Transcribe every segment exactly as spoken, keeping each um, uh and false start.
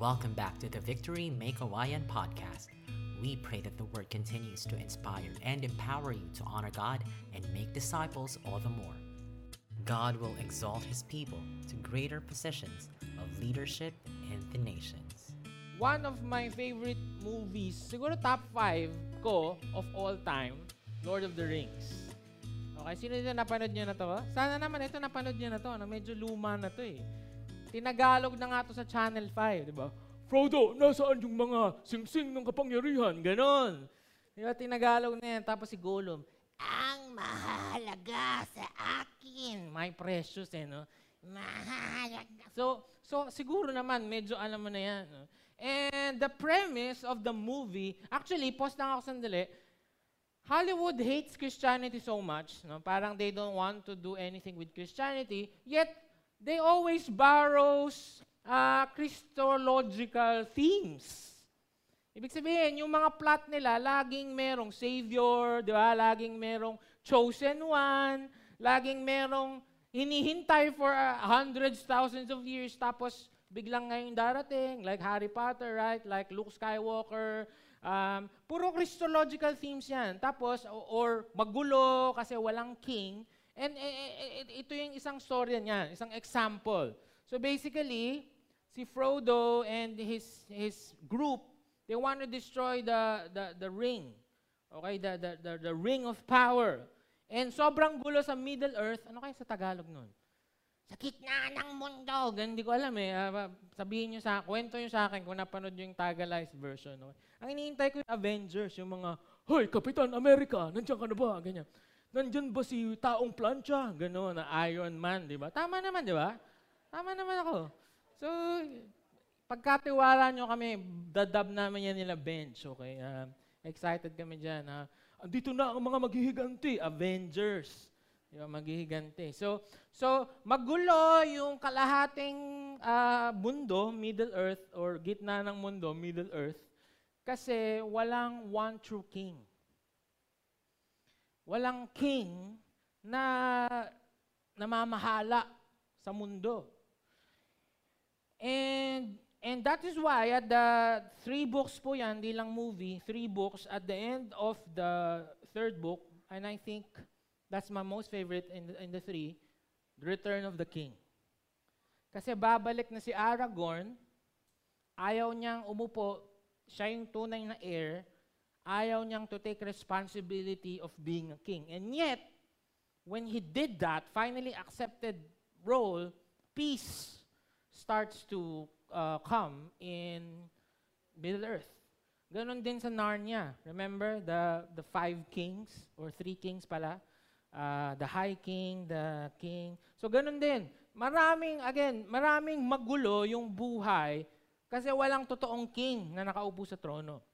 Welcome back to the Victory Make Hawaiian podcast. We pray that the word continues to inspire and empower you to honor God and make disciples all the more. God will exalt His people to greater positions of leadership in the nations. One of my favorite movies, siguro top five ko of all time, Lord of the Rings. Okay, sino dito napanood niya na to? Sana naman ito napanood niya na to. Ano, medyo luma na to eh. Tinagalog na nga to sa Channel five, di ba? Frodo, nasaan yung mga sing-sing ng kapangyarihan? Ganon. Di ba, tinagalog na yan. Tapos si Gollum, ang mahalaga sa akin. My precious eh, no? Mahalaga. So, so siguro naman, medyo alam mo na yan. No? And the premise of the movie, actually, pause na ako sandali, Hollywood hates Christianity so much. No? Parang they don't want to do anything with Christianity, yet they always borrows Uh, Christological themes. Ibig sabihin, yung mga plot nila, laging merong Savior, di ba? Laging merong Chosen One, laging merong hinihintay for uh, hundreds, thousands of years, tapos biglang ngayon darating, like Harry Potter, right? Like Luke Skywalker. Um, puro Christological themes yan. Tapos, or magulo kasi walang king. And eh, eh, ito yung isang story niyan, isang example. So basically, si Frodo and his his group, they want to destroy the the the ring. Okay, the the the, the ring of power. And sobrang gulo sa Middle Earth. Ano kaya sa Tagalog noon? Sa gitna ng mundo. Ganun, hindi ko alam eh. Uh, sabihin niyo sa kwento niyo sa akin kung napanood niyo yung Tagalized version. Okay? Ang iniintay ko yung Avengers, yung mga, "Hoy, Kapitan Amerika, nandiyan ka na ba?" Ganyan. "Nandiyan ba si taong plancha?" Ganun, na Iron Man, 'di ba? Tama naman, 'di ba? Tama naman ako. So, pagkatiwala nyo kami, dadab namin yan nila bench, okay? Uh, excited kami dyan. Uh, Andito na ang mga maghihiganti, Avengers. Yung maghihiganti. So, so magulo yung kalahating uh, mundo, Middle Earth, or gitna ng mundo, Middle Earth, kasi walang one true king. Walang king na namamahala sa mundo. And and that is why at the three books po yan, di lang movie, three books, at the end of the third book, and I think that's my most favorite in the, in the three, The Return of the King. Kasi babalik na si Aragorn, ayaw niyang umupo, siya yung tunay na heir, ayaw niyang to take responsibility of being a king. And yet, when he did that, finally accepted role, peace starts to uh, come in Middle Earth. Ganon din sa Narnia. Remember the the five kings or three kings pala, uh, the High King, the King. So ganon din. Maraming again, maraming magulo yung buhay kasi walang totoong king na nakaupo sa trono.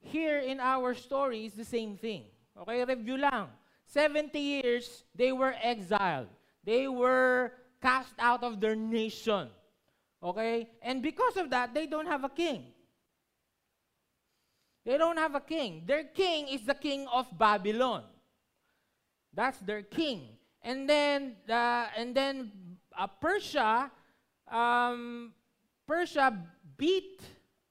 Here in our story is the same thing. Okay, review lang. seventy years they were exiled. They were cast out of their nation. Okay? And because of that, they don't have a king. They don't have a king. Their king is the king of Babylon. That's their king. And then the and then uh, Persia um, Persia beat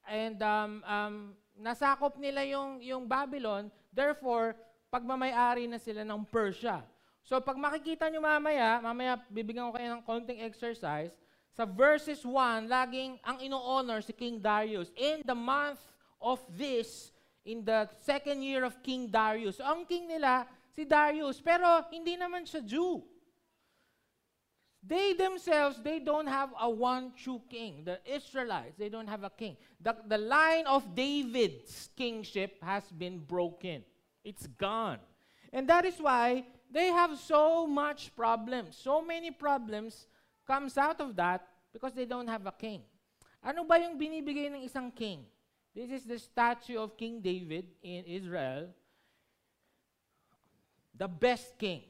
and um, um, nasakop nila yung yung Babylon. Therefore, pagmamay-ari na sila ng Persia. So pag makikita nyo mamaya, mamaya bibigyan ko kayo ng konting exercise, sa verses one, laging ang ino-honor si King Darius. In the month of this, in the second year of King Darius. So ang king nila, si Darius, pero hindi naman siya Jew. They themselves, they don't have a one true king. The Israelites, they don't have a king. The, the line of David's kingship has been broken. It's gone. And that is why they have so much problems. So many problems comes out of that because they don't have a king. Ano ba yung binibigay ng isang king? This is the statue of King David in Israel. The best king.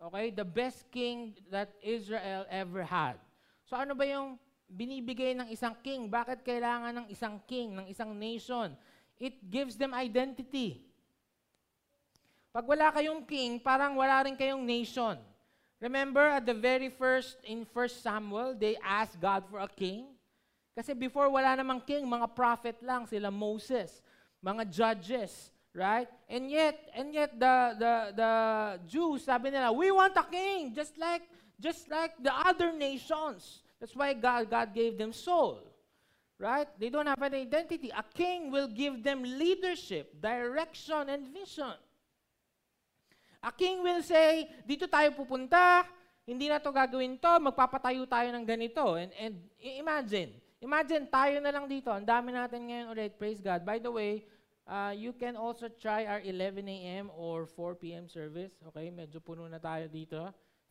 Okay? The best king that Israel ever had. So ano ba yung binibigay ng isang king? Bakit kailangan ng isang king, ng isang nation? It gives them identity. Pag wala kayong king, parang wala rin kayong nation. Remember at the very first, in First Samuel, they asked God for a king. Kasi before, wala namang king, mga prophet lang, sila Moses, mga judges, right? And yet, and yet the, the, the Jews, sabi nila, we want a king, just like, just like the other nations. That's why God, God gave them Saul, right? They don't have an identity. A king will give them leadership, direction, and vision. A king will say, dito tayo pupunta, hindi na to gagawin to, magpapatayo tayo ng ganito. And, and imagine, Imagine, tayo na lang dito. Ang dami natin ngayon already. Praise God. By the way, uh, you can also try our eleven a m or four p m service. Okay? Medyo puno na tayo dito.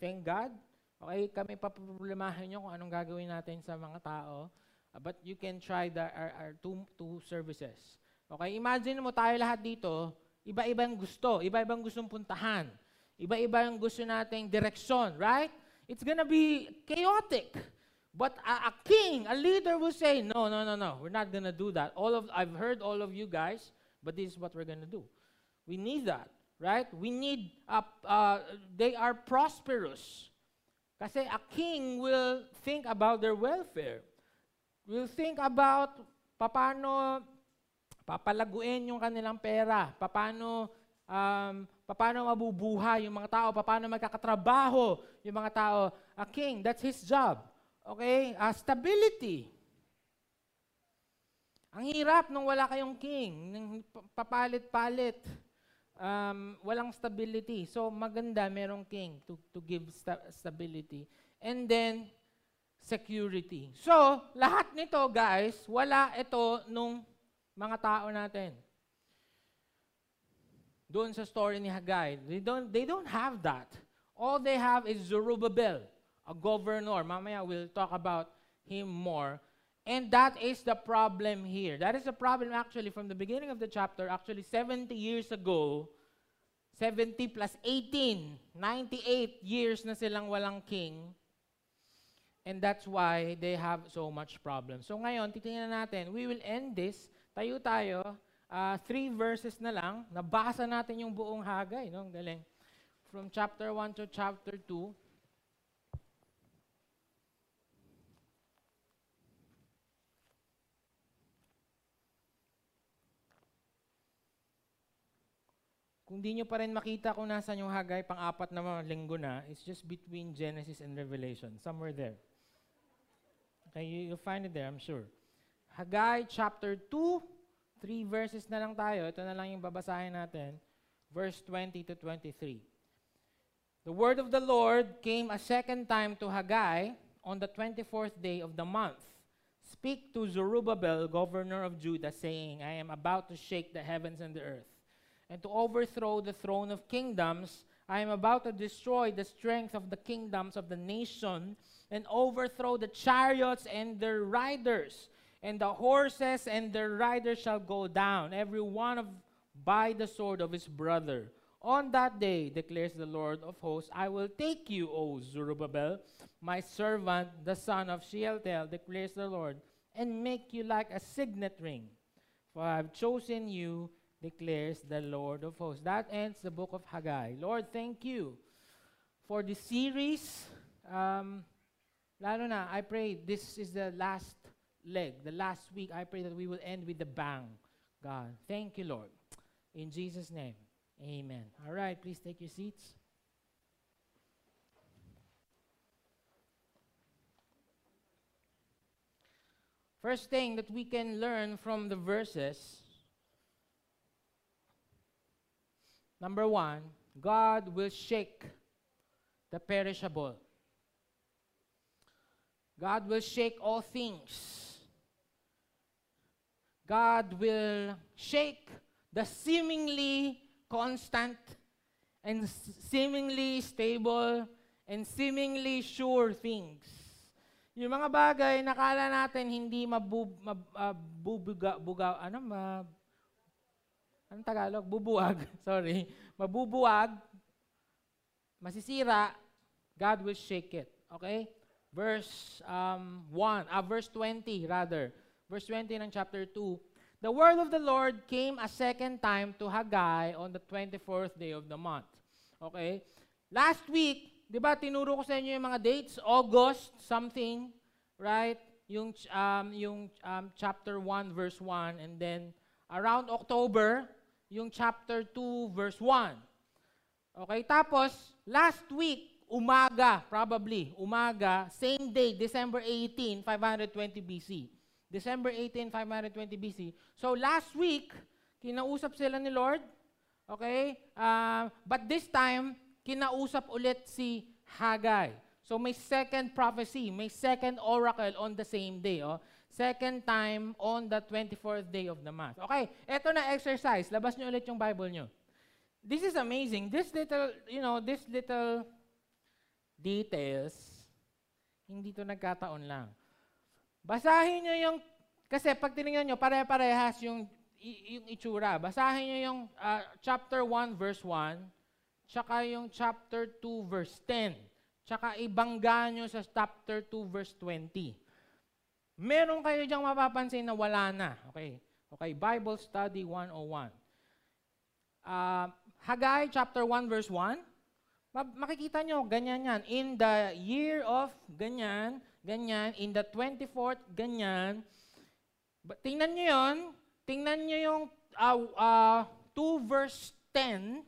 Thank God. Okay? Kami paproblemahin nyo kung anong gagawin natin sa mga tao. Uh, but you can try the, our, our two, two services. Okay? Imagine mo tayo lahat dito. Iba-ibang gusto. Iba-ibang gustong puntahan. Iba-ibang gusto nating direksyon. Right? It's gonna be chaotic. But a, a king, a leader will say, no, no, no, no, we're not going to do that. All of, I've heard all of you guys, but this is what we're going to do. We need that, right? We need, uh, uh, they are prosperous. Kasi a king will think about their welfare. Will think about paano papalaguin yung kanilang pera, paano um, paano mabubuhay yung mga tao, paano magkakatrabaho yung mga tao. A king, that's his job. Okay, uh, stability. Ang hirap nung wala kayong king, nang papalit-palit, um, walang stability. So maganda merong king to, to give sta stability. And then, security. So, lahat nito guys, wala ito nung mga tao natin. Doon sa story ni Haggai, they don't, they don't have that. All they have is Zerubbabel. A governor. Mamaya we'll talk about him more. And that is the problem here. That is the problem actually from the beginning of the chapter. Actually, seventy years ago, seventy plus eighteen, ninety-eight years na silang walang king. And that's why they have so much problem. So ngayon, titingnan natin. We will end this. Tayo tayo. Uh, three verses na lang. Nabasa natin yung buong Haggai. No? Ang galing. From chapter one to chapter two. Kung di nyo pa rin makita kung nasan yung Haggai, pang-apat na mga linggo na, it's just between Genesis and Revelation. Somewhere there. Okay, you, you'll find it there, I'm sure. Haggai chapter two, three verses na lang tayo. Ito na lang yung babasahin natin. Verse twenty to twenty-three. The word of the Lord came a second time to Haggai on the twenty-fourth day of the month. Speak to Zerubbabel, governor of Judah, saying, I am about to shake the heavens and the earth, and to overthrow the throne of kingdoms. I am about to destroy the strength of the kingdoms of the nation, and overthrow the chariots and their riders, and the horses and their riders shall go down, every one of, by the sword of his brother. On that day, declares the Lord of hosts, I will take you, O Zerubbabel, my servant, the son of Shealtiel, declares the Lord, and make you like a signet ring, for I have chosen you, declares the Lord of hosts. That ends the book of Haggai. Lord, thank you for this series. Um, lalo na, I pray this is the last leg, the last week. I pray that we will end with a bang. God, thank you, Lord. In Jesus' name, amen. All right, please take your seats. First thing that we can learn from the verses. Number one, God will shake the perishable. God will shake all things. God will shake the seemingly constant and seemingly stable and seemingly sure things. Yung mga bagay na kala natin hindi mabub, mab, uh, bubuga, buga, ano, mab, ang Tagalog, bubuwag, sorry, mabubuwag, masisira, God will shake it. Okay? Verse um, one, ah, verse twenty rather. Verse twenty ng chapter two. The word of the Lord came a second time to Haggai on the twenty-fourth day of the month. Okay? Last week, di ba, tinuro ko sa inyo yung mga dates, August, something, right? yung um yung um chapter one verse one, and then around October yung chapter two verse one. Okay, tapos last week umaga, probably umaga, same day, December eighteen, five twenty B C. December eighteen, five twenty B C. So last week kinausap sila ni Lord. Okay? Uh, but this time kinausap ulit si Haggai. So may second prophecy, may second oracle on the same day. Oh. Second time on the twenty-fourth day of the month. Okay, eto na exercise. Labas nyo ulit yung Bible nyo. This is amazing. This little, you know, this little details, hindi to nagkataon lang. Basahin nyo yung, kasi pag tinignan nyo, pare-parehas yung, yung itsura. Basahin nyo yung uh, chapter one verse one, tsaka yung chapter two verse ten. Tsaka ibangga nyo sa chapter two verse twenty. Meron kayo dyang mapapansin na wala na. Okay. Okay, Bible Study one oh one. Uh, Haggai chapter one verse one. Makikita nyo, ganyan yan. In the year of ganyan, ganyan, in the twenty-fourth, ganyan. But tingnan nyo yun. Tingnan nyo yung uh, uh, two verse ten.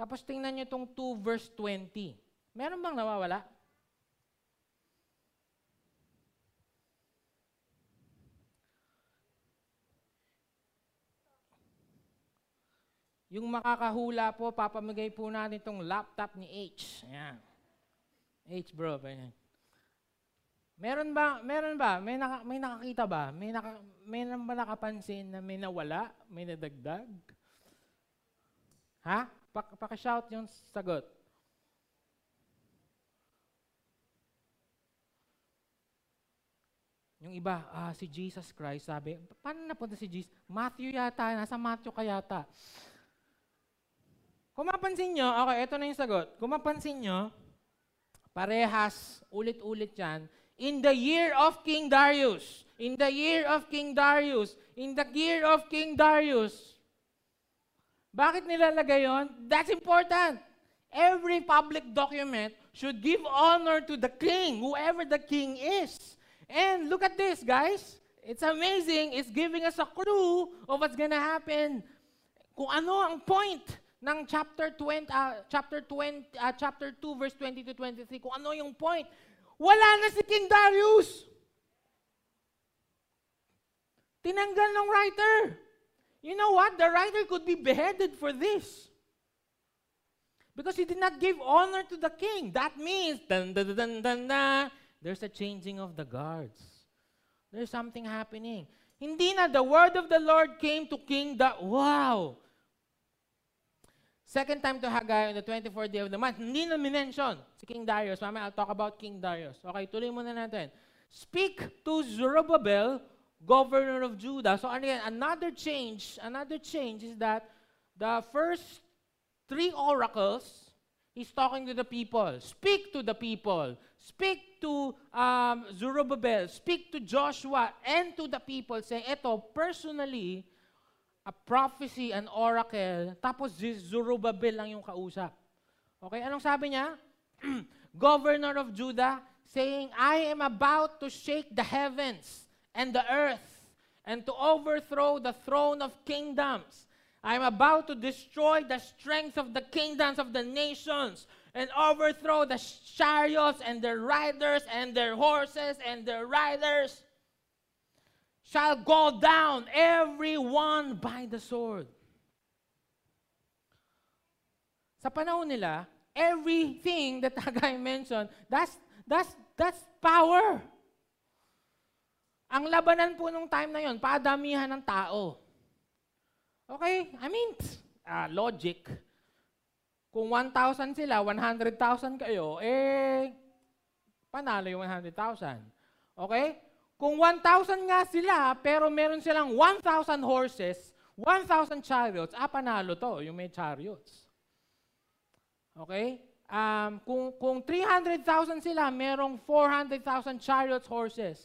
Tapos tingnan nyo itong two verse twenty. Meron bang nawawala? Yung makakahula po, papamigay po natin itong laptop ni H. Ayan. H, bro. Ayan. Meron ba? Meron ba? May, naka, may nakakita ba? May, naka, may nakapansin na may nawala? May nadagdag? Ha? Pak, pakishout yung sagot. Yung iba, ah, si Jesus Christ, sabi, paano napunta si Jesus? Matthew yata, nasa Matthew ka yata. Kung mapansin nyo, okay, ito na yung sagot. Kung mapansin nyo, parehas, ulit-ulit yan, in the year of King Darius, in the year of King Darius, in the year of King Darius. Bakit nilalagay yon? That's important. Every public document should give honor to the king, whoever the king is. And look at this, guys. It's amazing. It's giving us a clue of what's gonna happen. Kung ano ang point ng chapter twenty, uh, chapter twenty, uh, chapter two, verse twenty to twenty-three. Kung ano yung point? Wala na si King Darius. Tinanggal ng writer. You know what? The writer could be beheaded for this. Because he did not give honor to the king. That means, dun, dun, dun, dun, dun, there's a changing of the guards. There's something happening. Hindi na, the word of the Lord came to King Darius. Wow! Second time to Haggai on the twenty-fourth day of the month. Hindi na minention si King Darius. Mama, I'll talk about King Darius. Okay, tuloy muna natin. Speak to Zerubbabel, governor of Judah. So again, another change, another change is that the first three oracles, he's talking to the people. Speak to the people. Speak to um, Zerubbabel. Speak to Joshua and to the people. Say, eto, personally, a prophecy, an oracle, tapos Zerubbabel lang yung kausap. Okay, anong sabi niya? Governor of Judah, saying, I am about to shake the heavens and the earth and to overthrow the throne of kingdoms. I am about to destroy the strength of the kingdoms of the nations and overthrow the chariots and their riders and their horses and their riders shall go down, everyone by the sword. Sa panahon nila, everything that Haggai mentioned, that's, that's, that's power. Ang labanan po nung time na yon, padamihan ng tao. Okay, I mean, uh, logic. Kung one thousand sila, one hundred thousand kayo, eh, panalo yung one hundred thousand. Okay? Kung one thousand nga sila, pero meron silang one thousand horses, one thousand chariots, ah, panalo to, yung may chariots. Okay? Um, kung, kung three hundred thousand sila, merong four hundred thousand chariots, horses,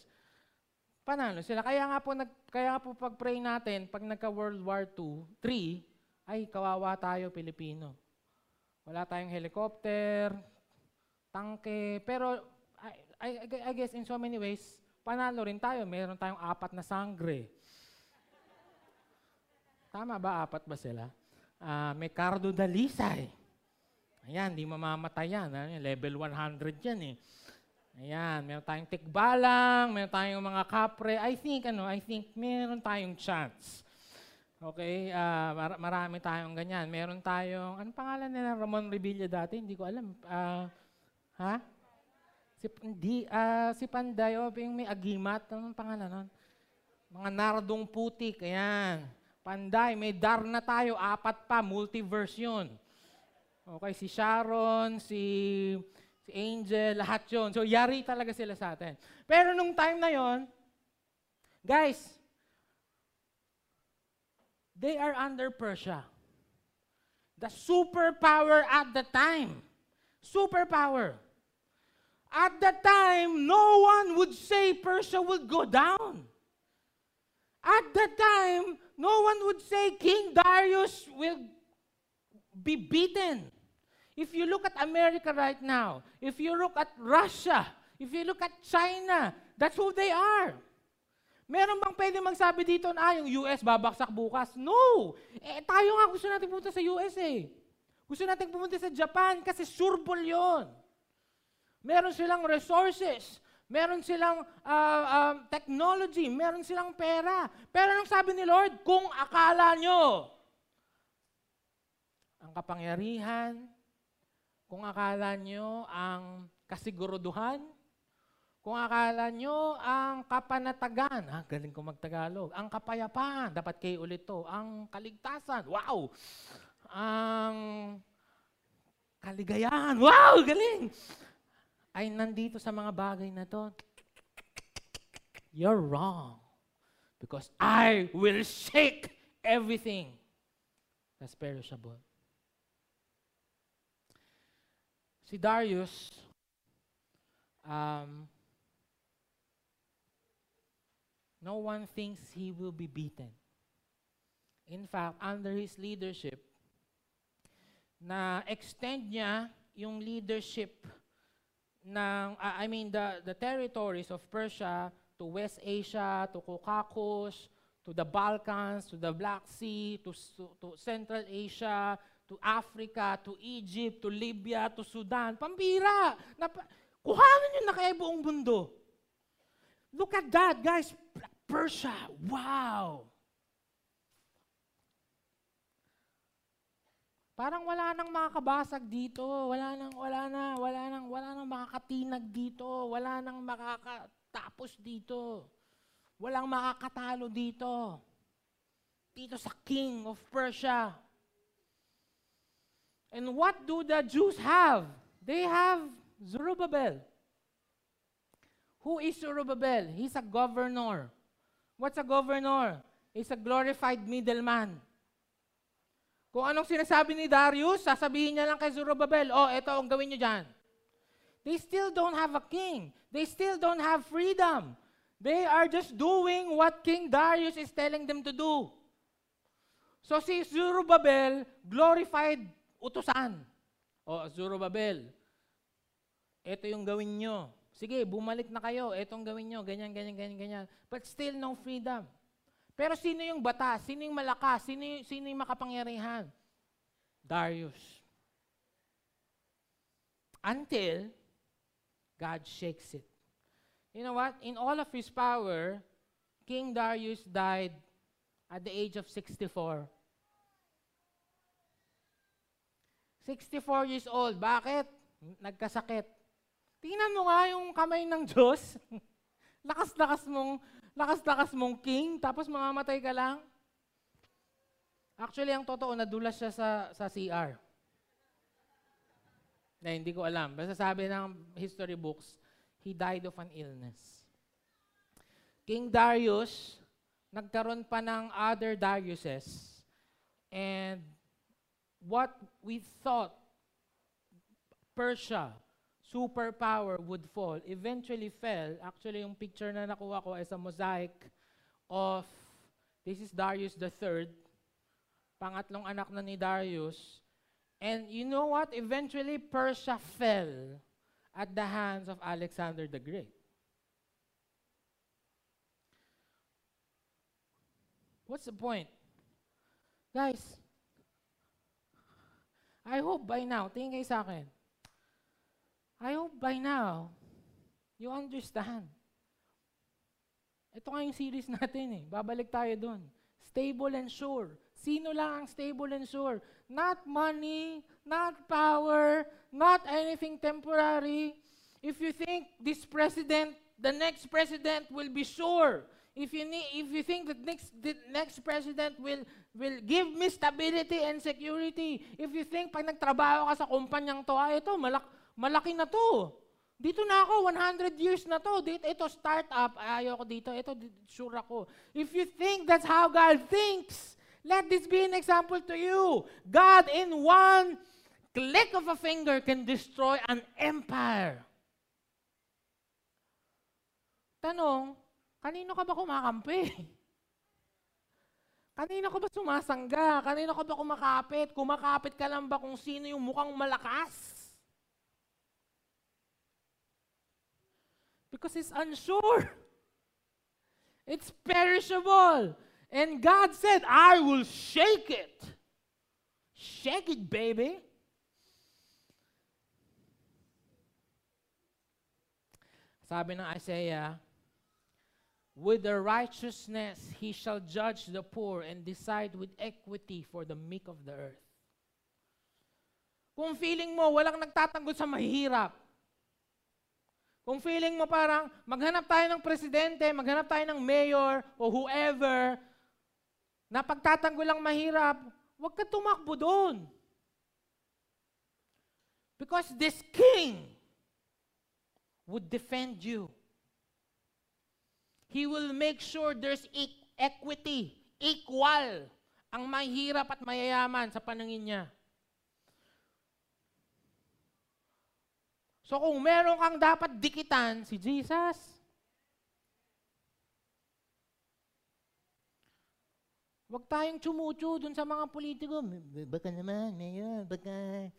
panalo sila. Kaya nga po, nag, kaya nga po pag-pray natin, pag nagka-World War two, three, ay kawawa tayo Pilipino. Wala tayong helicopter, tanke, pero I, I, I guess in so many ways, panalo rin tayo. Meron tayong apat na sangre. Tama ba? Apat ba sila? Uh, may Cardo Dalisay. Ayan, di mamamatay yan. Ano? Level one hundred yan eh. Ayan, meron tayong Tikbalang, meron tayong mga Kapre. I think, ano, I think meron tayong chance. Okay, uh, mar marami tayong ganyan. Meron tayong, anong pangalan nila? Ramon Revilla dati? Hindi ko alam. Uh, ha? Si, di, uh, si Panday, oh, yung may agimat. Anong pangalan nun? Mga Nardong Putik, ayan. Panday, may Darna tayo, apat pa, multiverse yun. Okay, si Sharon, si, si Angel, lahat yun. So, yari talaga sila sa atin. Pero nung time na yon, guys, they are under Persia. The superpower at the time. Superpower. At the time, no one would say Persia would go down. At the time, no one would say King Darius will be beaten. If you look at America right now, if you look at Russia, if you look at China, that's who they are. Meron bang pwede magsabi dito na ah, yung U S babaksak bukas? No! Eh, tayo nga gusto natin pumunta sa U S eh. Gusto natin pumunta sa Japan kasi sureball yun. Meron silang resources. Meron silang uh, um, technology, meron silang pera. Pero anong sabi ni Lord? Kung akala nyo ang kapangyarihan, kung akala nyo ang kasiguruduhan, kung akala nyo ang kapanatagan, ha, galing ko magtagalog, ang kapayapaan, dapat kayo ulit to, ang kaligtasan, wow! Ang kaligayahan, wow! Galing! Ay nandito sa mga bagay na to, you're wrong. Because I will shake everything that's perishable. Si Darius, um, no one thinks he will be beaten. In fact, under his leadership, na-extend niya yung leadership ng, uh, I mean, the, the territories of Persia to West Asia, to Caucasus, to the Balkans, to the Black Sea, to, to, to Central Asia, to Africa, to Egypt, to Libya, to Sudan. Pambira! Nap- Kuhanan nyo na kayo buong mundo. Look at that, guys. Persia, wow! Parang wala nang makakabasag dito, wala nang, wala na, wala nang, wala nang makakatinag dito, wala nang makakatapos dito, walang makakatalo dito. Dito sa King of Persia. And what do the Jews have? They have Zerubbabel. Who is Zerubbabel? He's a governor. What's a governor? He's a glorified middleman. Kung anong sinasabi ni Darius, sasabihin niya lang kay Zerubbabel, oh, ito ang gawin niyo dyan. They still don't have a king. They still don't have freedom. They are just doing what King Darius is telling them to do. So si Zerubbabel, glorified utusan. Oh, Zerubbabel, ito yung gawin niyo. Sige, bumalik na kayo. Ito ang gawin niyo. Ganyan, ganyan, ganyan, ganyan. But still no freedom. Pero sino yung batas? Sino yung malakas? Sino yung, sino yung makapangyarihan? Darius. Until God shakes it. You know what? In all of his power, King Darius died at the age of sixty-four. sixty-four years old. Bakit? Nagkasakit. Tingnan mo nga yung kamay ng Diyos. Lakas-lakas mong Lakas-lakas mong king, tapos mamamatay ka lang. Actually, ang totoo, nadulas siya sa, sa C R. Na hindi ko alam. Basta sabi ng history books, he died of an illness. King Darius, nagkaroon pa ng other Dariuses. And what we thought Persia, superpower would fall, eventually fell. Actually, yung picture na nakuha ko is a mosaic of, this is Darius the Third, pangatlong anak na ni Darius. And you know what? Eventually, Persia fell at the hands of Alexander the Great. What's the point? Guys, I hope by now, tingin kayo sa akin, I hope by now, you understand. Ito nga yung series natin eh. Babalik tayo dun. Stable and sure. Sino lang ang stable and sure? Not money, not power, not anything temporary. If you think this president, the next president will be sure. If you need, if you think that next, the next president will will give me stability and security. If you think pag nagtrabaho ka sa kumpanyang to, ah, ito, malak malaki na to. Dito na ako, one hundred years na to. Dito, ito, startup. Ayoko dito. Ito, sure ako. If you think that's how God thinks, let this be an example to you. God, in one click of a finger, can destroy an empire. Tanong, kanino ka ba kumakampi? Kanino ka ba sumasangga? Kanino ka ba kumakapit? Kumakapit ka lang ba kung sino yung mukhang malakas? Because it's unsure. It's perishable. And God said, I will shake it. Shake it, baby. Sabi ng Isaiah, with the righteousness he shall judge the poor and decide with equity for the meek of the earth. Kung feeling mo, walang nagtatanggol sa mahirap, kung feeling mo parang maghanap tayo ng presidente, maghanap tayo ng mayor o whoever na pagtatanggol ang mahirap, huwag ka tumakbo doon. Because this king would defend you. He will make sure there's equity, equal ang mahirap at mayayaman sa paningin niya. So kung meron kang dapat dikitan, si Jesus. Huwag tayong tsumutsu dun sa mga politiko. Baka naman, mayor, baka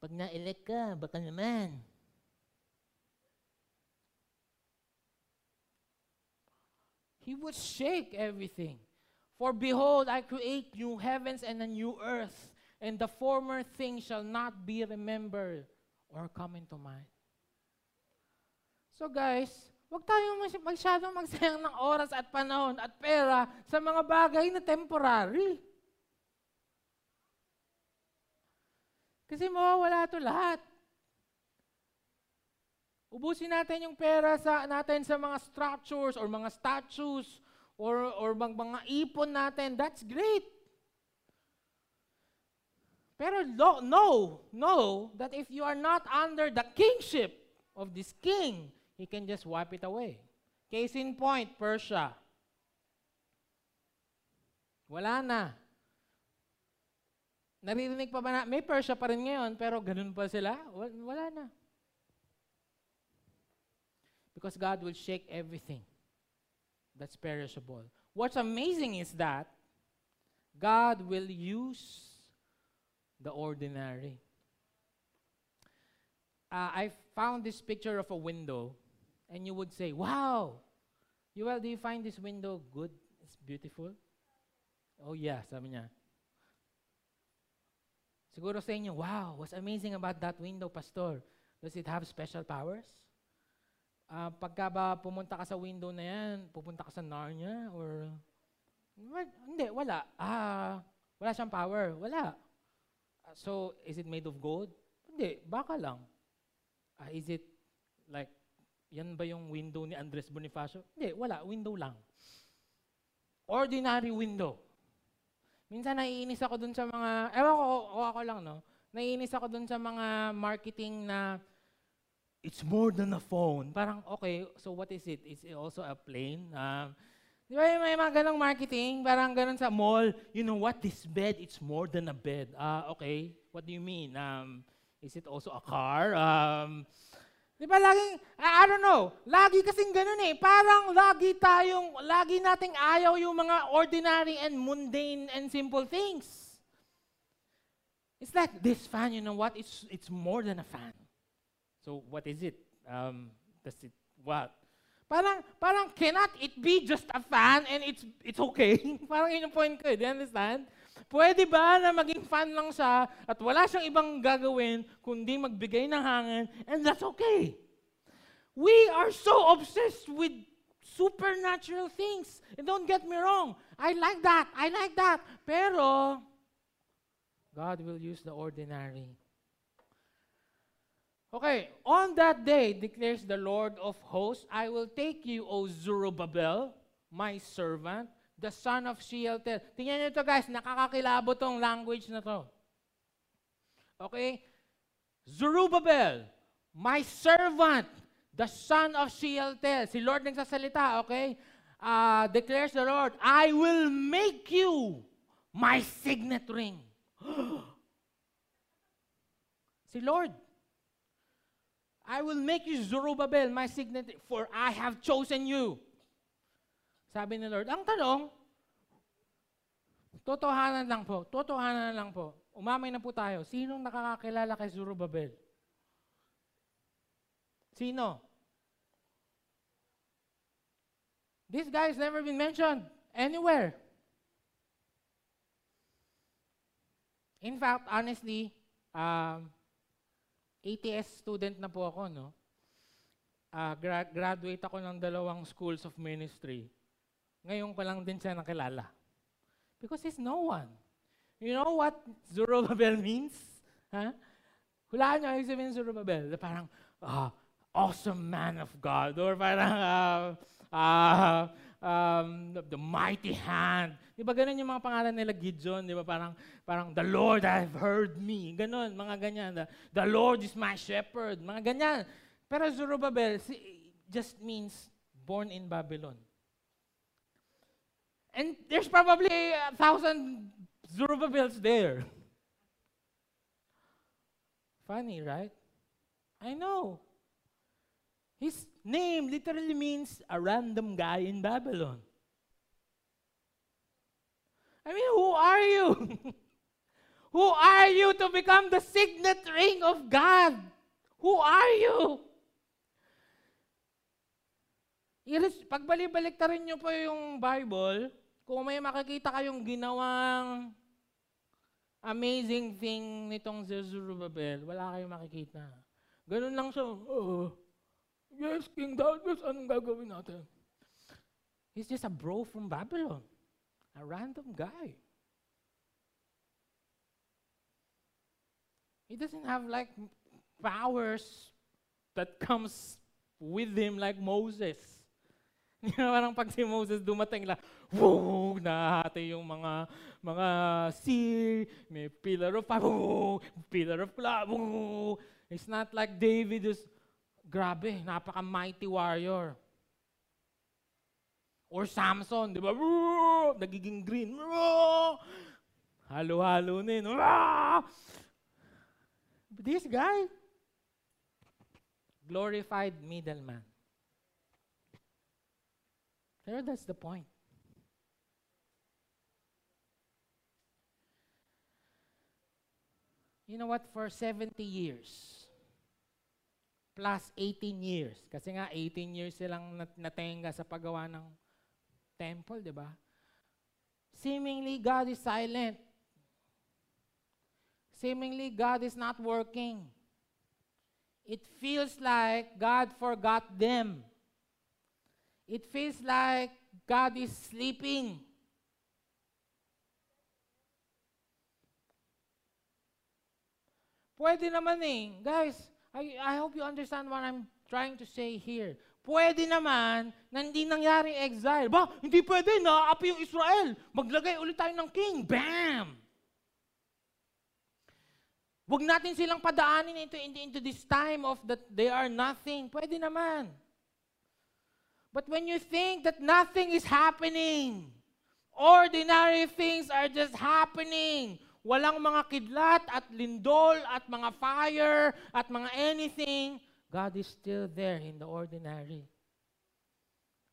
pag na-elect ka, baka naman. He would shake everything. For behold, I create new heavens and a new earth, and the former things shall not be remembered or come into mind. So guys, huwag tayong masyadong magsayang ng oras at panahon at pera sa mga bagay na temporary. Kasi mawawala ito lahat. Ubusin natin yung pera sa, natin sa mga structures or mga statues or, or mga, mga ipon natin. That's great. Pero lo, know, know that if you are not under the kingship of this king, he can just wipe it away. Case in point, Persia. Wala na. Naririnig pa ba na? May Persia pa rin ngayon, pero ganun pa sila? Wala na. Because God will shake everything that's perishable. What's amazing is that God will use the ordinary. Uh, I found this picture of a window, and you would say, wow! You, well, do you find this window good? It's beautiful? Oh yeah, sabi niya. Siguro sa inyo, wow, what's amazing about that window, Pastor? Does it have special powers? Uh, pagka ba pumunta ka sa window na yan, pupunta ka sa Narnia, or... Well, hindi, wala. Ah, wala siyang power. Wala. So, is it made of gold? Hindi, baka lang. Uh, is it like, yan ba yung window ni Andres Bonifacio? Hindi, wala, window lang. Ordinary window. Minsan naiinis ako dun sa mga, ewan ko, o ako lang, no? Naiinis ako dun sa mga marketing na, it's more than a phone. Parang, okay, so what is it? Is it also a plane? Uh, Di ba may mga ganong marketing? Parang ganon sa mall, you know what, this bed, it's more than a bed. Ah, uh, okay, what do you mean? Um, is it also a car? Um, di ba laging, I, I don't know, lagi kasing ganon eh. Parang lagi tayong, lagi nating ayaw yung mga ordinary and mundane and simple things. It's like, this fan, you know what, it's, it's more than a fan. So what is it? Um, does it, what? Parang, parang, cannot it be just a fan and it's it's okay? Parang yun yung point ko eh. Do you understand? Pwede ba na maging fan lang siya at wala siyang ibang gagawin kundi magbigay ng hangin, and that's okay. We are so obsessed with supernatural things. And don't get me wrong. I like that. I like that. Pero, God will use the ordinary. Okay, on that day, declares the Lord of hosts, I will take you, O Zerubbabel, my servant, the son of Shealtiel. Tingnan nyo ito, guys, nakakakilabo tong language na to. Okay? Zerubbabel, my servant, the son of Shealtiel. Si Lord nagsasalita, okay? Uh, declares the Lord, I will make you my signet ring. Si Lord, I will make you Zerubbabel, my signet, for I have chosen you. Sabi ni Lord, ang tanong, totohanan lang po, totohanan lang po, umamay na po tayo, sinong nakakakilala kay Zerubbabel? Sino? This guy has never been mentioned anywhere. In fact, honestly, um, A T S student na po ako, no? Uh, gra- graduate ako ng dalawang schools of ministry. Ngayon pa lang din siya nakilala. Because he's no one. You know what Zerubbabel means? Huh? Hulaan niyo, ibig sabihin Zerubbabel. Parang, uh, awesome man of God. Or parang, uh, uh, um, the mighty hand. Di ba ganun yung mga pangalan nila Gideon? Di ba parang, parang, the Lord have heard me. Ganun, mga ganyan. The, the Lord is my shepherd. Mga ganyan. Pero Zerubbabel si, just means born in Babylon. And there's probably a thousand Zerubbabels there. Funny, right? I know. His name literally means a random guy in Babylon. I mean, who are you? Who are you to become the signet ring of God? Who are you? Pagbalik-baliktarin niyo po yung Bible, kung may makikita kayong ginawang amazing thing nitong Zerubbabel, wala kayong makikita. Ganun lang siya, oh, yes, King Darius, anong gagawin natin? He's just a bro from Babylon. A random guy. He doesn't have like powers that comes with him like Moses. Hindi na parang pag si Moses dumating lang, woo, nahati yung mga, mga sea, may pillar of fire, woo, pillar of cloud, woo. It's not like David is, grabe, napaka-mighty warrior. Or Samson, di ba? Nagiging green. Halo-halo na yun. This guy, glorified middleman. There, that's the point. You know what? For seventy years, plus eighteen years. Kasi nga, eighteen years silang nat- natenga sa paggawa ng temple, di ba? Seemingly, God is silent. Seemingly, God is not working. It feels like God forgot them. It feels like God is sleeping. Pwede naman eh. Guys, I, I hope you understand what I'm trying to say here. Pwede naman na hindi nangyari exile. Ba, hindi pwede, naaapi yung Israel. Maglagay ulit tayo ng king. Bam! Huwag natin silang padaanin into, into this time of that they are nothing. Pwede naman. But when you think that nothing is happening, ordinary things are just happening, walang mga kidlat at lindol at mga fire at mga anything, God is still there in the ordinary,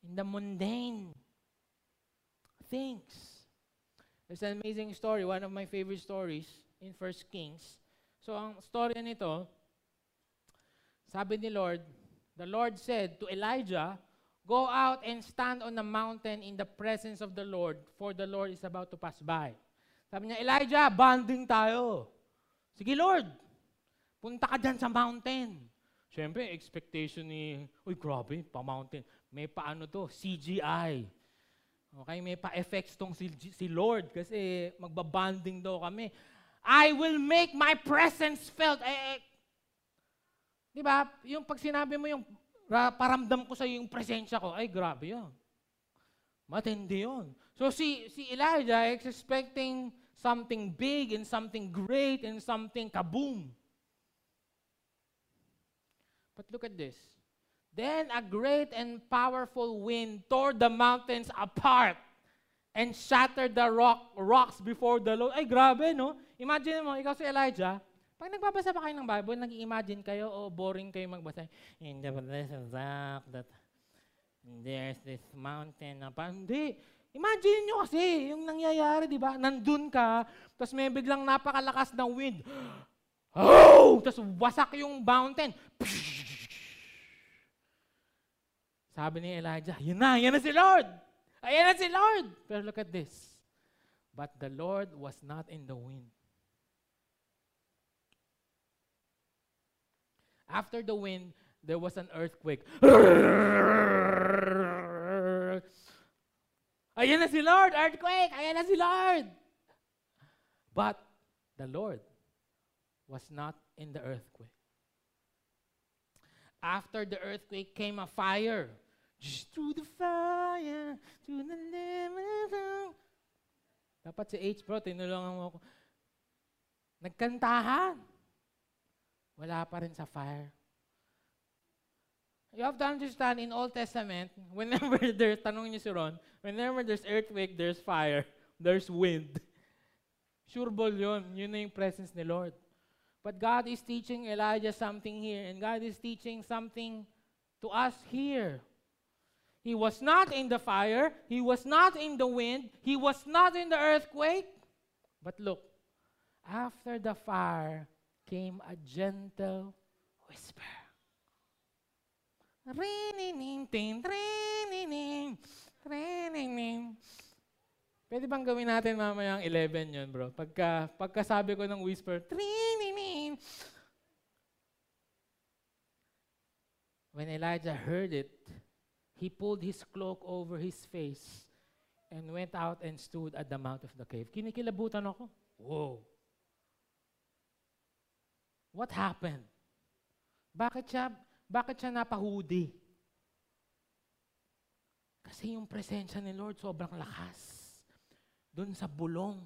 in the mundane things. There's an amazing story, one of my favorite stories in First Kings. So ang story nito, sabi ni Lord, the Lord said to Elijah, Go out and stand on the mountain in the presence of the Lord, for the Lord is about to pass by. Sabi niya, Elijah, bonding tayo. Sige, Lord, punta ka dyan sa mountain. Siyempre, expectation ni, uy, grabe, pa-mountain. May paano to, C G I. Okay, may pa-effects tong si, si Lord kasi magbabonding daw kami. I will make my presence felt. Eh, eh. Diba? Yung pag sinabi mo yung, paramdam ko sa yung presensya ko. Ay, grabe yun. Matindi yun. So, si, si Elijah is expecting something big and something great and something kaboom. But look at this. Then a great and powerful wind tore the mountains apart and shattered the rock, rocks before the Lord. Ay, grabe, no? Imagine mo, ikaw si Elijah, pag nagbabasa pa kayo ng Bible, nag-imagine kayo o oh, boring kayo magbasa. In the place of rock that there's this mountain na parang, hindi. Imagine nyo kasi yung nangyayari, di ba? Nandun ka, tapos may biglang napakalakas na wind. Oh! Tapos wasak yung mountain. Sabi ni Elijah, yun na, yan na si Lord. Ayan na si Lord. Pero look at this. But the Lord was not in the wind. After the wind, there was an earthquake. Ayan na si Lord, earthquake! Ayan na si Lord! But the Lord was not in the earthquake. After the earthquake came a fire. Just through the fire, through the living. Dapat si H, bro, tinulungan mo ako. Nagkantahan. Wala pa rin sa fire. You have to understand, in Old Testament, whenever there's, tanong niyo si Ron, whenever there's earthquake, there's fire, there's wind. Sureball yun. Yun na yung presence ni Lord. But God is teaching Elijah something here, and God is teaching something to us here. He was not in the fire. He was not in the wind. He was not in the earthquake. But look, after the fire, came a gentle whisper. Pwede bang gawin natin mamaya ang eleven yun, bro? Pagka, pagkasabi ko ng whisper, when Elijah heard it, he pulled his cloak over his face and went out and stood at the mouth of the cave. Kinikilabutan ako. Whoa. What happened? Bakit siya, bakit siya napahudi? Kasi yung presensya ni Lord sobrang lakas. Doon sa bulong.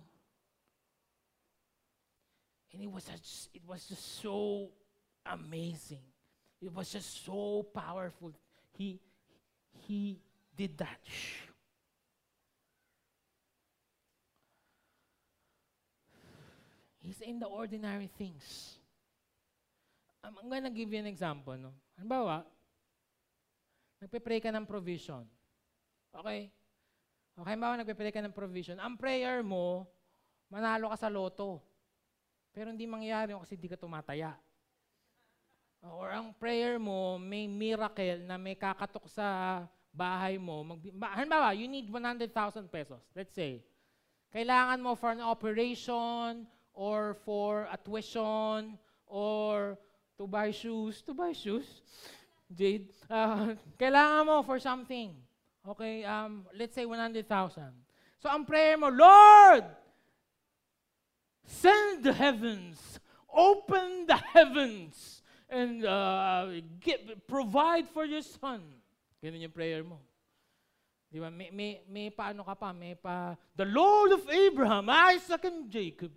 And it was, just, it was just so amazing. It was just so powerful. He, he did that. He's in the ordinary things. I'm gonna give you an example, no? Halimbawa, nagpe-pray ka ng provision. Okay? Okay, halimbawa, nagpe-pray ka ng provision. Ang prayer mo, manalo ka sa loto. Pero hindi mangyayari kasi hindi ka tumataya. Or ang prayer mo, may miracle na may kakatok sa bahay mo. Halimbawa, you need one hundred thousand pesos, let's say. Kailangan mo for an operation, or for a tuition, or to buy shoes, to buy shoes, Jade. Uh, kailangan mo for something. Okay, um, let's say one hundred thousand. So, ang prayer mo, Lord, send the heavens, open the heavens, and uh, get, provide for your son. Ganun yung prayer mo. Di ba? May, may, may paano ka pa? May pa, the Lord of Abraham, Isaac, and Jacob.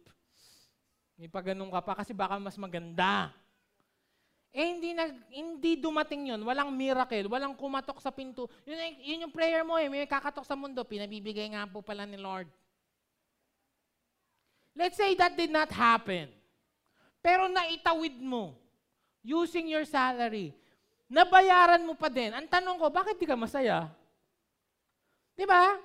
May pa ganun ka pa kasi baka mas maganda. Eh, hindi, nag, hindi dumating yun. Walang miracle. Walang kumatok sa pinto. Yun, yun yung prayer mo eh. May kakatok sa mundo. Pinabibigay nga po pala ni Lord. Let's say that did not happen. Pero naitawid mo. Using your salary. Nabayaran mo pa din. Ang tanong ko, bakit di ka masaya? Di ba?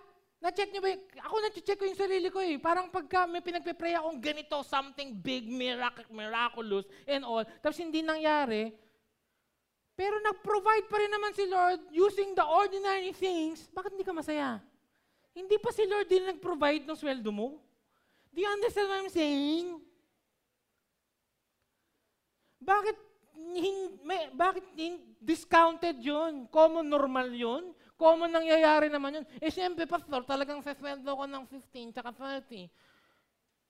Na-check nyo ba yung, ako na-check ko yung sarili ko eh. Parang pagka may pinagpe-pray akong ganito, something big, mirac- miraculous, and all, tapos hindi nangyari, Pero nag-provide pa rin naman si Lord using the ordinary things. Bakit hindi ka masaya? Hindi pa si Lord din nag-provide ng sweldo mo? Do you understand what I'm saying? Bakit may, bakit discounted yun? Common normal yun? Common nangyayari naman yun? Eh siyempre, Pastor, talagang sasweldo ko ng fifteen tsaka thirty.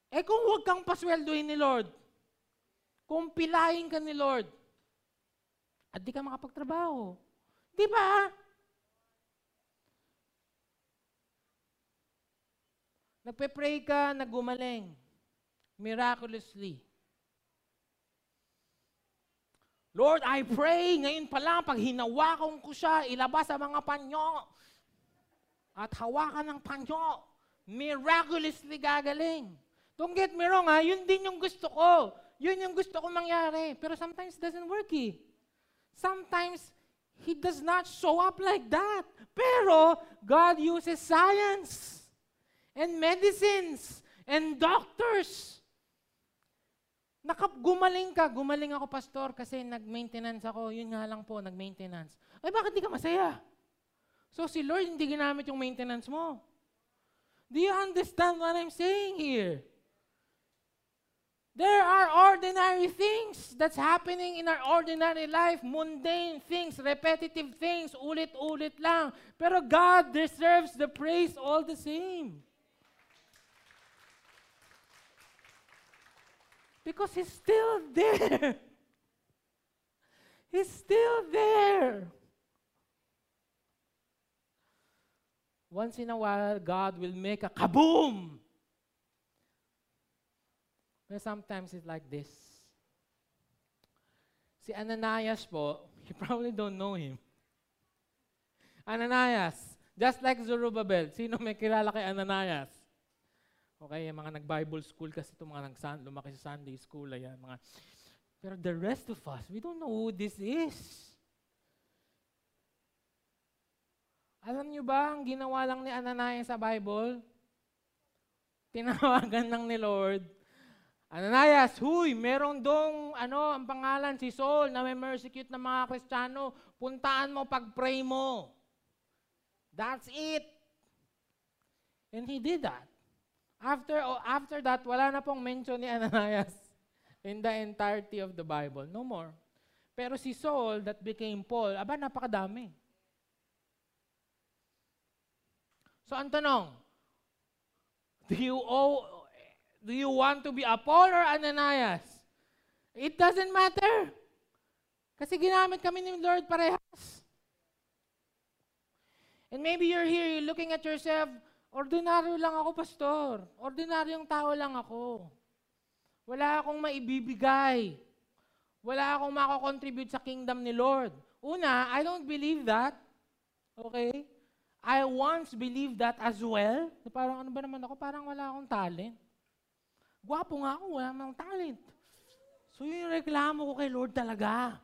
Eh kung huwag kang pasweldohin ni Lord, kung pilahin ka ni Lord, at di ka makapagtrabaho. Di ba? Nagpe-pray ka, nagumaling. Miraculously. Lord, I pray, ngayon pa lang, pag hinawakan ko siya, ilabas sa mga panyo at hawakan ng panyo. Miraculously gagaling. Don't get me wrong, ha? Yun din yung gusto ko. Yun yung gusto ko mangyari. Pero sometimes it doesn't work, eh. Sometimes He does not show up like that. Pero God uses science and medicines and doctors. Nakap, gumaling ka. Gumaling ako, Pastor, kasi nag-maintenance ako. Yun nga lang po, nag-maintenance. Ay, bakit di ka masaya? So, si Lord hindi ginamit yung maintenance mo. Do you understand what I'm saying here? There are ordinary things that's happening in our ordinary life. Mundane things, repetitive things, ulit-ulit lang. Pero God deserves the praise all the same. Because He's still there. He's still there. Once in a while, God will make a kaboom. But sometimes it's like this. Si Ananias po, you probably don't know him. Ananias, just like Zerubbabel. Sino may kilala kay Ananias? Okay, yung mga nag-Bible school kasi itong mga nag-sun, lumaki sa Sunday school, ayan, mga. Pero the rest of us, we don't know who this is. Alam niyo ba, ang ginawa lang ni Ananias sa Bible? Tinawagan lang ni Lord. Ananias, huy, meron dong, ano, ang pangalan, si Saul, na may persecute ng mga Kristiyano, puntaan mo, pag-pray mo. That's it. And he did that. After, after that, wala na pong mention ni Ananias in the entirety of the Bible. No more. Pero si Saul that became Paul, aba, napakadami. So, ang tanong, do you owe... Do you want to be a Paul or Ananias? It doesn't matter. Kasi ginamit kami ni Lord parehas. And maybe you're here, you're looking at yourself, ordinaryo lang ako, Pastor. Ordinaryong tao lang ako. Wala akong maibibigay. Wala akong makakontribute sa kingdom ni Lord. Una, I don't believe that. Okay? I once believed that as well. Parang ano ba naman ako? Parang wala akong talent. Gwapo nga ako, wala namang talent. So yun yung reklamo ko kay Lord talaga.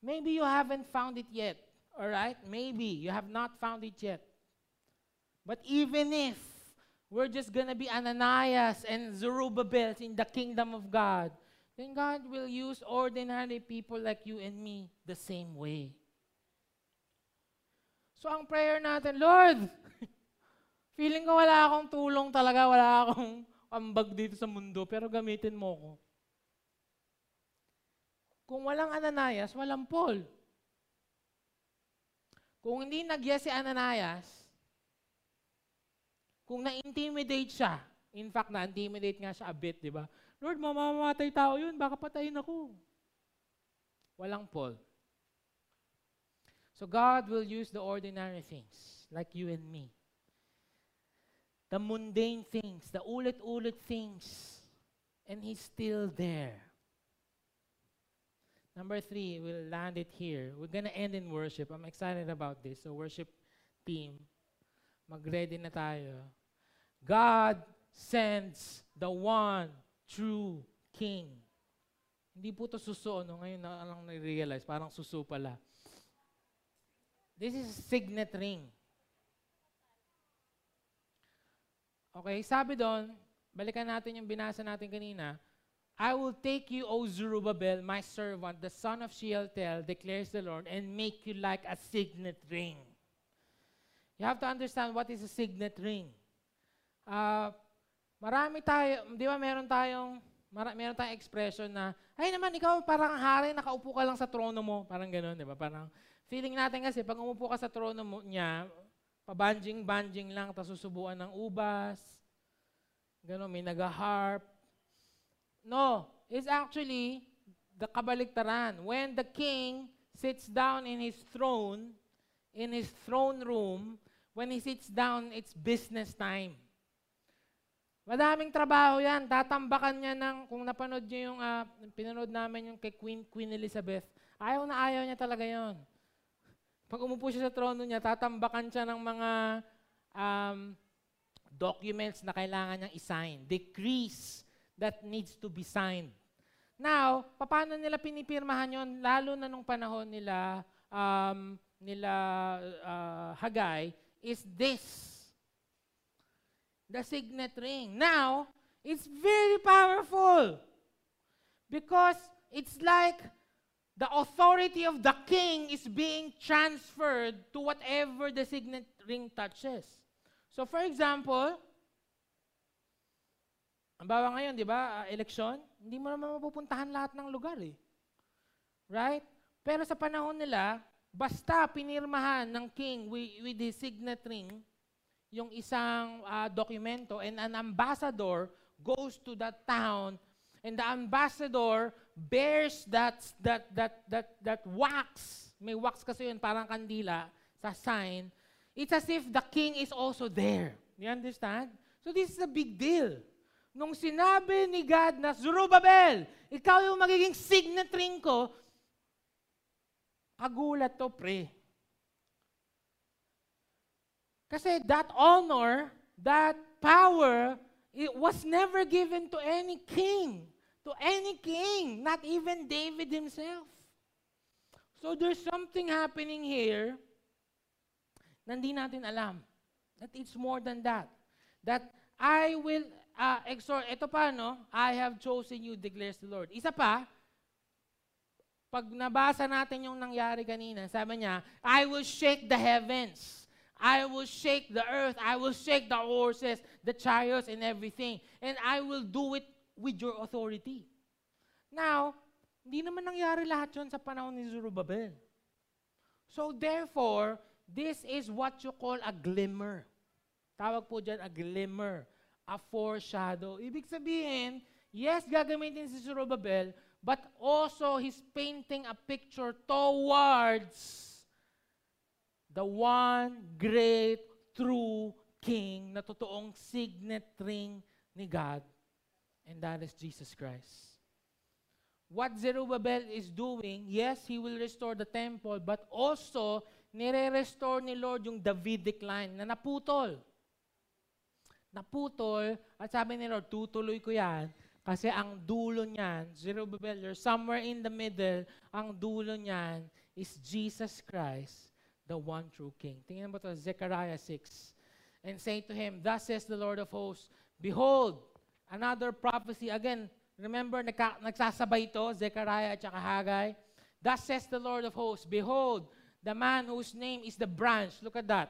Maybe you haven't found it yet. Alright? Maybe you have not found it yet. But even if we're just gonna be Ananias and Zerubbabel in the kingdom of God, then God will use ordinary people like you and me the same way. So ang prayer natin, Lord, feeling ko wala akong tulong talaga, wala akong ambag dito sa mundo, pero gamitin mo ko. Kung walang Ananias, walang Paul. Kung hindi nag-yes si Ananias, kung na-intimidate siya, in fact, na-intimidate nga siya a bit, di ba? Lord, mamamatay tao yun, baka patayin ako. Walang Paul. So God will use the ordinary things, like you and me. The mundane things, the ulit-ulit things. And He's still there. Number three, we'll land it here. We're going to end in worship. I'm excited about this. So worship team, mag-ready na tayo. God sends the one true King. Hindi po ito suso, no? Ngayon na lang na-realize, parang suso pala. This is a signet ring. Okay, sabi doon, balikan natin yung binasa natin kanina, I will take you, O Zerubbabel, my servant, the son of Shealtiel, declares the Lord, and make you like a signet ring. You have to understand what is a signet ring. Uh, marami tayo, di ba meron tayong, mara, meron tayong expression na, ay naman, ikaw parang hari, nakaupo ka lang sa trono mo. Parang gano'n, di ba? Parang, feeling natin kasi, pag umupo ka sa trono mo niya, pabanjing-banjing lang, tapos susubuan ng ubas, gano'n, may nag-harp. No, it's actually the kabaligtaran. When the king sits down in his throne, in his throne room, when he sits down, it's business time. Madaming trabaho yan. Tatambakan niya ng, kung napanood niyo yung, uh, pinanood namin yung kay Queen, Queen Elizabeth, ayaw na ayaw niya talaga yon. Pag umupo siya sa trono niya, tatambakan siya ng mga um, documents na kailangan niyang isign. Decrees that needs to be signed. Now, paano nila pinipirmahan yon? Lalo na nung panahon nila, um, nila uh, Haggai, is this, the signet ring. Now, it's very powerful because it's like the authority of the king is being transferred to whatever the signet ring touches. So, for example, ang bawa ngayon, di ba, uh, eleksyon, hindi mo naman mapupuntahan lahat ng lugar eh. Right? Pero sa panahon nila, basta pinirmahan ng king with, with his signet ring, yung isang uh, dokumento, and an ambassador goes to that town, and the ambassador bears that, that, that, that, that wax, may wax kasi yun, parang kandila, sa sign, it's as if the king is also there. You understand? So this is a big deal. Nung sinabi ni God na, Zerubbabel, ikaw yung magiging signet ring ko, kagulat to, pre. Kasi that honor, that power, it was never given to any king. To any king, not even David himself. So there's something happening here na hindi natin alam. That it's more than that. That I will... Uh, exhort, ito pa, no? I have chosen you, declares the Lord. Isa pa, pag nabasa natin yung nangyari kanina, sabi niya, I will shake the heavens. I will shake the earth. I will shake the horses, the chariots, and everything. And I will do it with your authority. Now, hindi naman nangyari lahat yun sa panahon ni Zerubbabel. So therefore, this is what you call a glimmer. Tawag po dyan, a glimmer. A foreshadow. Ibig sabihin, yes, gagamitin si Zerubbabel, but also he's painting a picture towards the one great, true King na totoong signet ring ni God, and that is Jesus Christ. What Zerubbabel is doing, yes, he will restore the temple, but also, nire-restore ni Lord yung Davidic line na naputol. Naputol, at sabi ni Lord, tutuloy ko yan, kasi ang dulo niyan, Zerubbabel, you're somewhere in the middle, ang dulo niyan is Jesus Christ, the one true King. Tingnan mo ito, Zechariah six. And say to him, thus says the Lord of hosts, behold, another prophecy. Again, remember, nagka, nagsasabay ito, Zechariah at saka Haggai. Thus says the Lord of hosts, behold, the man whose name is the branch. Look at that.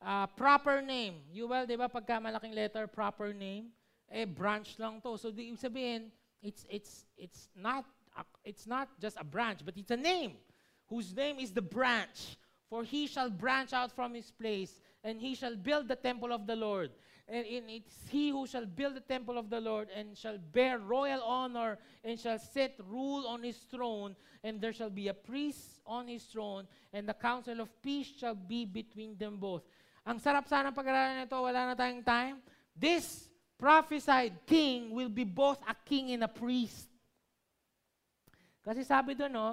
Uh, proper name. You well, di ba, pagka malaking letter, proper name, eh, branch lang to. So, di ibig sabihin, it's, it's, it's, not a, it's not just a branch, but it's a name, whose name is the branch. For he shall branch out from his place, and he shall build the temple of the Lord. And, and it's he who shall build the temple of the Lord, and shall bear royal honor, and shall sit rule on his throne, and there shall be a priest on his throne, and the council of peace shall be between them both. Ang sarap sana pag-aralan nito, wala na tayong time. This prophesied king will be both a king and a priest. Kasi sabi doon, no,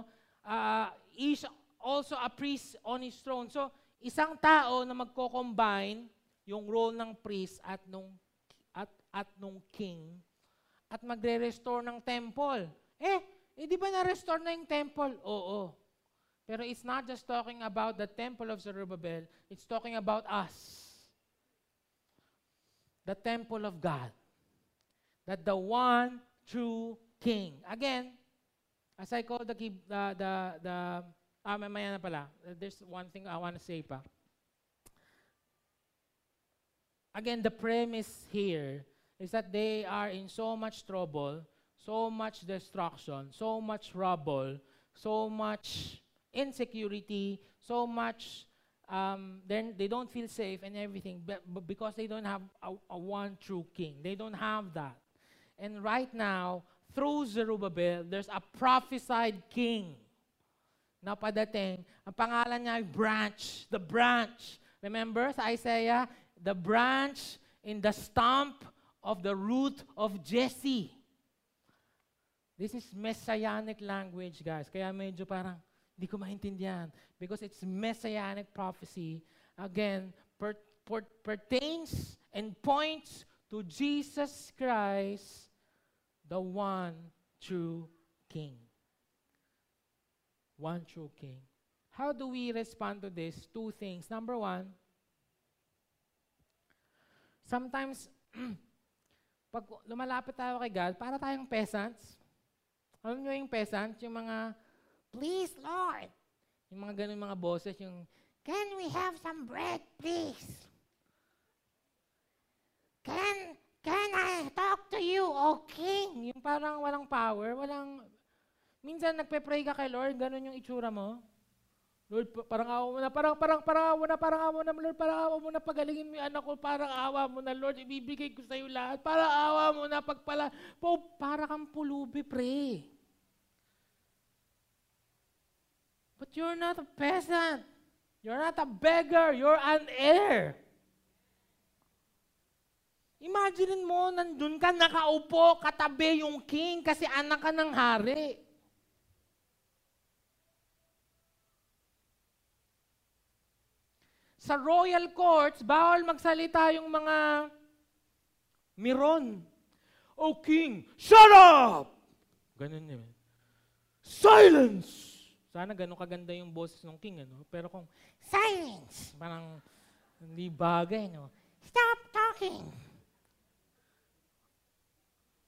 uh, is also a priest on his throne. So, isang tao na magko-combine yung role ng priest at nung, at, at nung king at magre-restore ng temple. Eh, eh di ba na-restore na yung temple? Oo. Pero it's not just talking about the temple of Zerubbabel, it's talking about us. The temple of God. That the one true King. Again, as I call the uh, the the ah mamaya na pala. There's one thing I want to say pa. Again, the premise here is that they are in so much trouble, so much destruction, so much rubble, so much insecurity, so much um, then they don't feel safe and everything, but, but because they don't have a, a one true king. They don't have that. And right now, through Zerubbabel, there's a prophesied king na padating. Ang pangalan niya ay branch, the branch. Remember sa Isaiah, the branch in the stump of the root of Jesse. This is messianic language, guys. Kaya medyo parang hindi ko maintindihan because it's messianic prophecy. Again, per, per, pertains and points to Jesus Christ, the one true King. One true King. How do we respond to this? Two things. Number one, sometimes, pag lumalapit tayo kay God, para tayong peasants. Alam nyo yung peasants? Yung mga, please, Lord. Yung mga ganun mga boses, yung, can we have some bread, please? Can, can I talk to you, O King? Yung parang walang power, walang, minsan nagpe-pray ka kay Lord, ganun yung itsura mo. Lord, parang awa mo na, parang, parang, parang awa mo na, parang awa mo na, Lord, parang awa mo na, pagalingin mo yung anak ko, parang awa mo na, Lord, ibibigay ko sa'yo lahat, parang awa mo na, pagpala, po, para kang pulubi, pray. But you're not a peasant. You're not a beggar. You're an heir. Imagine mo, nandun ka, nakaupo, katabi yung king, kasi anak ka ng hari. Sa royal courts, bawal magsalita yung mga miron. O king, shut up! Ganun yun. Silence! Sana ganun kaganda yung boses ng king, ano? Pero kung silence, parang hindi bagay, no? Stop talking!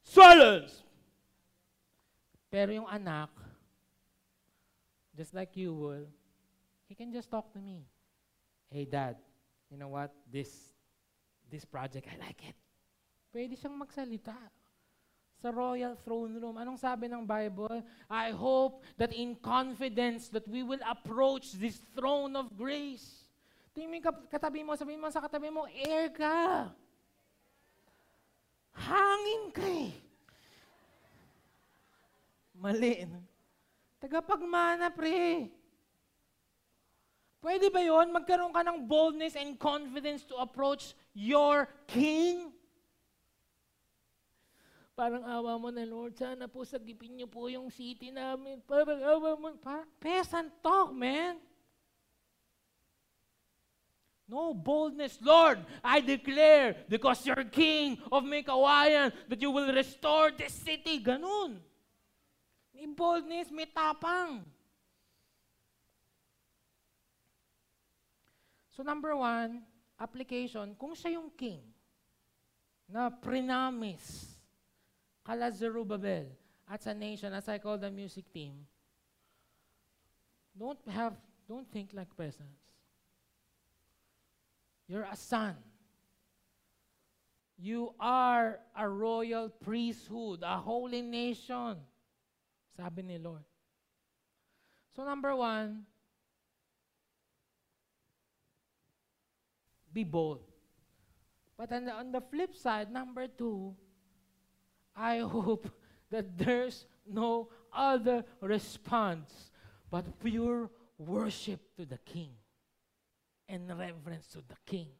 Silence! Pero yung anak, just like you will, he can just talk to me. Hey, Dad, you know what? This this project, I like it. Pwede siyang magsalita sa royal throne room. Anong sabi ng Bible? I hope that in confidence that we will approach this throne of grace. Tingin ka katabi mo, sabihin mo sa katabi mo, air ka. Hangin ka eh. Mali. No? Tagapagmana, pre. Pwede ba yun? Magkaroon ka ng boldness and confidence to approach your king? Parang awa mo na, Lord, sana po sagipin niyo po yung city namin. Parang awa mo. Parang peasant talk, man. No boldness. Lord, I declare because you're king of Make Hawaiian that you will restore this city. Ganun. May boldness, may tapang. So number one, application, kung siya yung king na prinamis kala Zerubbabel at sa nation, as I call the music team, don't have, don't think like peasants. You're a son. You are a royal priesthood, a holy nation, sabi ni Lord. So number one, be bold. But on the, on the flip side, number two, I hope that there's no other response but pure worship to the King and reverence to the King.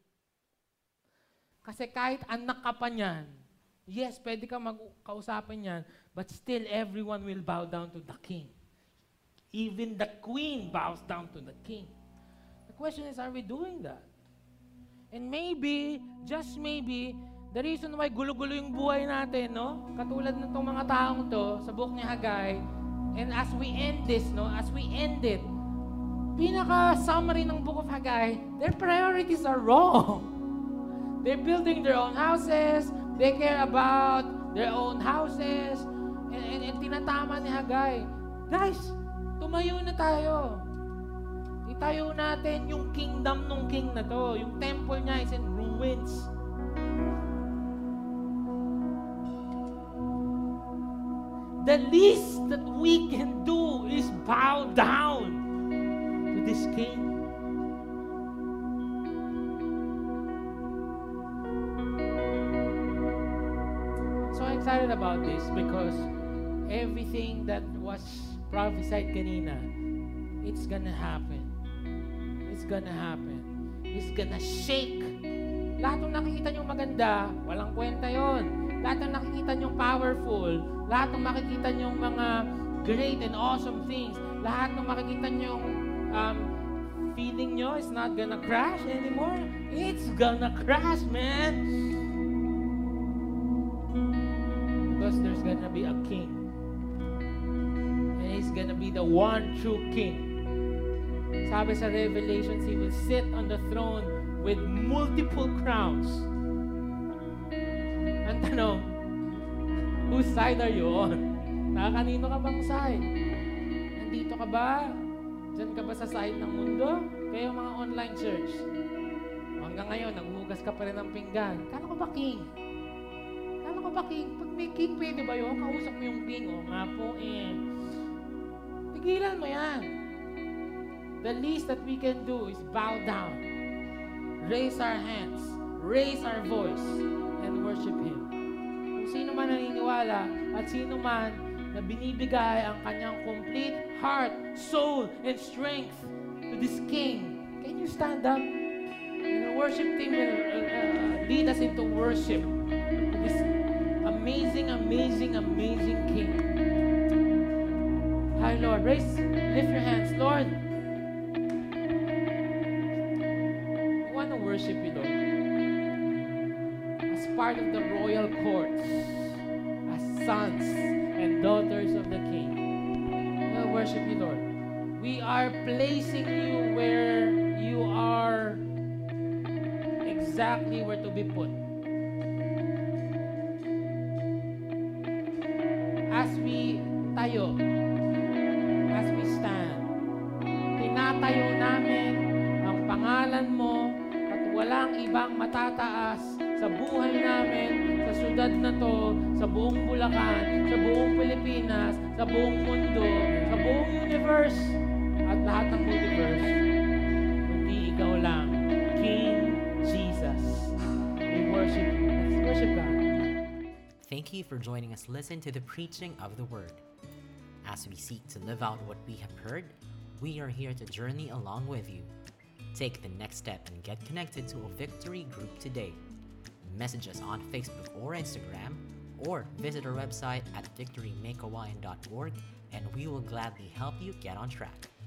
Kasi kahit anak ka pa niyan, yes, pwede ka magkausapin niyan, but still everyone will bow down to the King. Even the Queen bows down to the King. The question is, are we doing that? And maybe, just maybe, the reason why gulo-gulo yung buhay natin, no? Katulad ng itong mga taong to sa book ni Haggai. And as we end this, no? As we end it, pinaka-summary ng book of Haggai, their priorities are wrong. They're building their own houses. They care about their own houses. And, and, tinatama ni Haggai. Guys, tumayo na tayo. Itayo natin yung kingdom nung king na to. Yung temple niya is in ruins. The least that we can do is bow down to this king. So I'm excited about this because everything that was prophesied kanina, it's gonna happen. It's gonna happen. It's gonna shake. Lahat ng nakikita nyo maganda, walang kwenta yon. Lahat ng nakikita nyo powerful, lahat ng makikita nyo mga great and awesome things, lahat ng makikita nyo um, feeling nyo, it's not gonna crash anymore. It's gonna crash, man. Because there's gonna be a king. And he's gonna be the one true king. Sabi sa Revelations, he will sit on the throne with multiple crowns. Ang tanong, whose side are you on? Nakakanino ka bang side? Nandito ka ba? Diyan ka ba sa side ng mundo? Kayo mga online church. Hanggang ngayon, naghuhugas ka pa rin ng pinggan. Kano ko ba king? Kano ko ba king? Pag may king, pwede ba yun? Kausap mo yung king. O nga po, eh. Tigilan mo yan. The least that we can do is bow down, raise our hands, raise our voice, and worship Him. Kung sino man naniniwala at sino man na binibigay ang kanyang complete heart, soul, and strength to this King, can you stand up? And the worship team will uh, lead us into worship to this amazing, amazing, amazing King. Hi, Lord. Raise, lift your hands, Lord. Worship you, Lord, as part of the royal courts, as sons and daughters of the King. We worship you, Lord. We are placing you where you are, exactly where to be put. As we tayo, as we stand, tinatayo namin ang pangalan mo. Walang ibang matataas sa buhay namin, sa syudad na to, sa buong Bulacan, sa buong Pilipinas, sa buong mundo, sa buong universe, at lahat ng universe. Kundi ikaw lang, King Jesus. We worship you. Let's worship God. Thank you for joining us. Listen to the preaching of the Word. As we seek to live out what we have heard, we are here to journey along with you. Take the next step and get connected to a Victory group today. Message us on Facebook or Instagram, or visit our website at victory make hawaiian dot org, and we will gladly help you get on track.